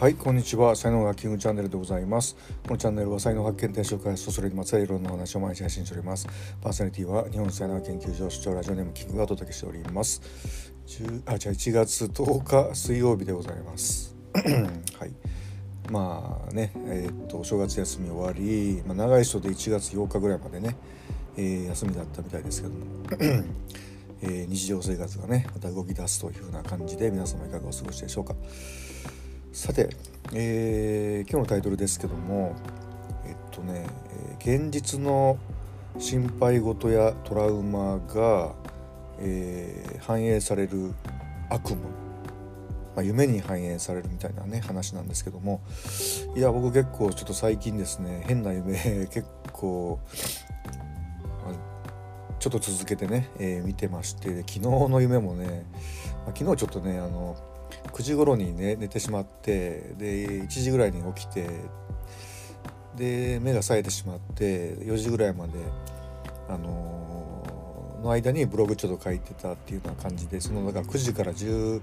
はい、こんにちは。才能ハッキングチャンネルでございます。このチャンネルは才能発見、転職、開発とそれにまつわるいろんなお話を毎日配信しております。パーソナリティは日本才能研究所所長ラジオネームキングがお届けしております。1月10日水曜日でございますはい、まあね、正月休み終わり、長い人で1月8日ぐらいまでね、休みだったみたいですけども日常生活がねまた動き出すというふうな感じで、皆様いかがお過ごしでしょうか。さて、今日のタイトルですけども、現実の心配事やトラウマが、反映される悪夢、夢に反映されるみたいなね話なんですけども、いや僕結構ちょっと最近ですね、変な夢結構ちょっと続けてね、見てまして、昨日の夢もね、昨日ちょっとね9時頃にね寝てしまって、で1時ぐらいに起きて、で目が冴えてしまって、4時ぐらいまでの間にブログちょっと書いてたっていうような感じで、そのだから9時から1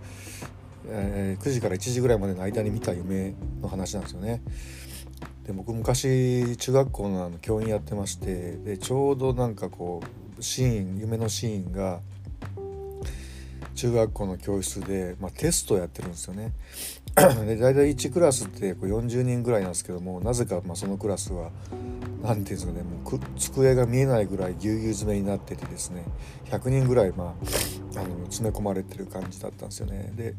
時ぐらいまでの間に見た夢の話なんですよね。で僕昔中学校の教員やってまして、でちょうどなんかこう夢のシーンが中学校の教室で、テストやってるんですよねで大体1クラスって40人ぐらいなんですけども、なぜかそのクラスはなんていうんですかね、もう机が見えないぐらいぎゅうぎゅう詰めになっててですね、100人ぐらい詰め込まれてる感じだったんですよね。で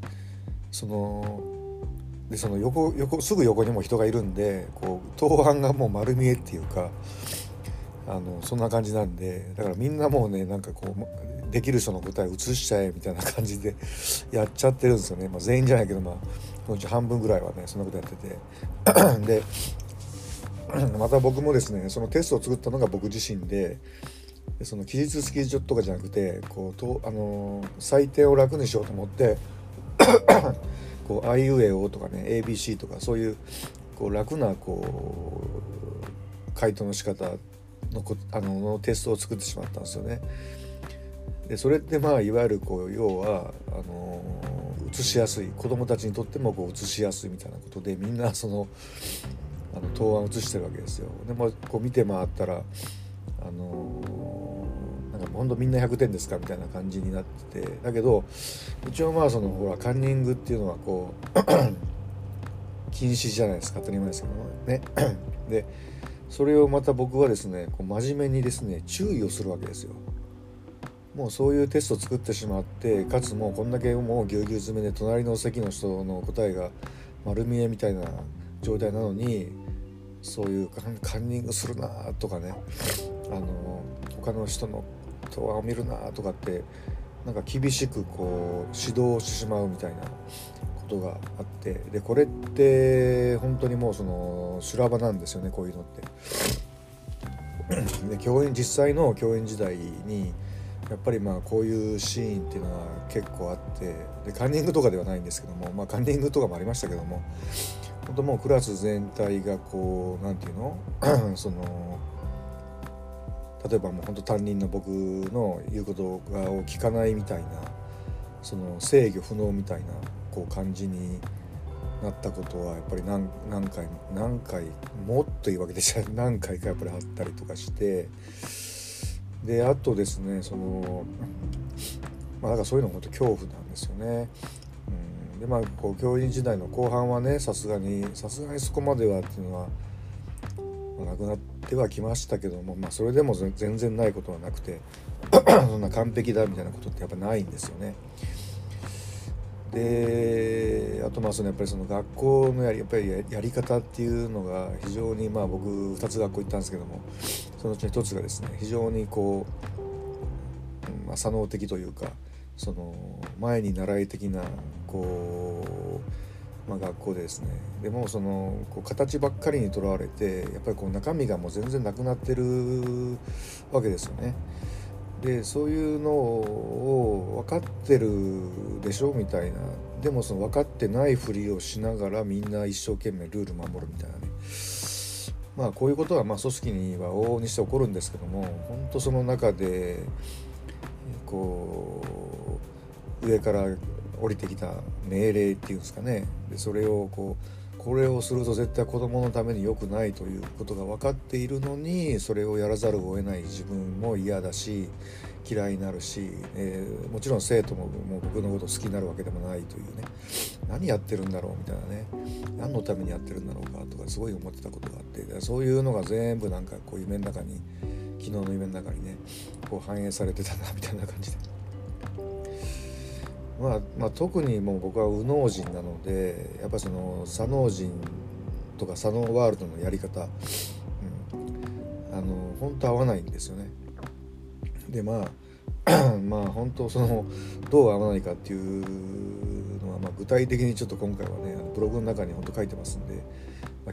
そのすぐ横にも人がいるんで、こう答案がもう丸見えっていうか、そんな感じなんで、だからみんなもうね、なんかこうできる人の答え移しちゃえみたいな感じでやっちゃってるんですよね。全員じゃないけど、このうち半分ぐらいはねそんなことやっててでまた僕もですね、そのテストを作ったのが僕自身で、その期日スキーとかじゃなくて、採点を楽にしようと思ってこう IUAO とかね ABC とかそういう、楽な回答の仕方ののテストを作ってしまったんですよね。でそれっていわゆる要は写しやすい、子どもたちにとっても写しやすいみたいなことで、みんなその答案を写してるわけですよ。で見て回ったらなんかほんとみんな100点ですかみたいな感じになってて、だけど一応そのほらカンニングっていうのは禁止じゃないですか、当たり前ですけどねでそれをまた僕はですね、真面目にですね注意をするわけですよ。もうそういうテストを作ってしまって、かつもうこんだけもうぎゅうぎゅう詰めで隣の席の人の答えが丸見えみたいな状態なのに、そういうカンニングするなとかね、他の人の答案を見るなとかって、なんか厳しく指導してしまうみたいなことがあって、でこれって本当にもうその修羅場なんですよね、こういうのってで実際の教員時代にやっぱりこういうシーンっていうのは結構あって、でカンニングとかではないんですけども、カンニングとかもありましたけども、本当もうクラス全体がなんていうのその例えばもう本当担任の僕の言うことを聞かないみたいな、その制御不能みたいな感じになったことはやっぱり何回もっと言うわけでした何回かやっぱりあったりとかして、であとですね、だからそういうのも本当恐怖なんですよね。で教員時代の後半はね、さすがにそこまではっていうのは、なくなってはきましたけども、それでも全然ないことはなくてそんな完璧だみたいなことってやっぱないんですよね。であとやっぱりその学校のやり方っていうのが非常に、僕2つ学校行ったんですけども、そのうちの1つがですね、非常に左脳的というか、その前に習い的な学校でですね、でもその形ばっかりにとらわれて、やっぱり中身がもう全然なくなってるわけですよね。でそういうのを分かってるでしょみたいな、でもその分かってないふりをしながらみんな一生懸命ルール守るみたいなね、こういうことは組織には往々にして起こるんですけども、本当その中で上から降りてきた命令っていうんですかね、でそれをこれをすると絶対子供のために良くないということが分かっているのに、それをやらざるを得ない自分も嫌だし嫌いになるし、もちろん生徒も僕のこと好きになるわけでもないというね、何やってるんだろうみたいなね、何のためにやってるんだろうかとかすごい思ってたことがあって、そういうのが全部なんかこう夢の中に、昨日の夢の中にねこう反映されてたなみたいな感じで、まあ、特にもう僕は右脳人なので、やっぱその左脳人とか左脳ワールドのやり方、本当合わないんですよね。でまあ本当そのどう合わないかっていうのは、具体的にちょっと今回はねブログの中に本当書いてますんで、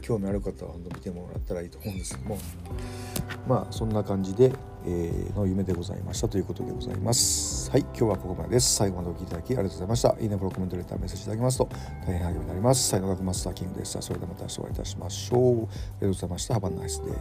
興味ある方は本当見てもらったらいいと思うんですけども、そんな感じで、の夢でございましたということでございます。はい、今日はここまでです。最後までお聞きいただきありがとうございました。いいね、フォロー、コメント、レター、メッセージいただきますと大変励みになります。才能学マスターキングでした。それではまた明日お会いいたしましょう。ありがとうございました。ハバナイスデイ。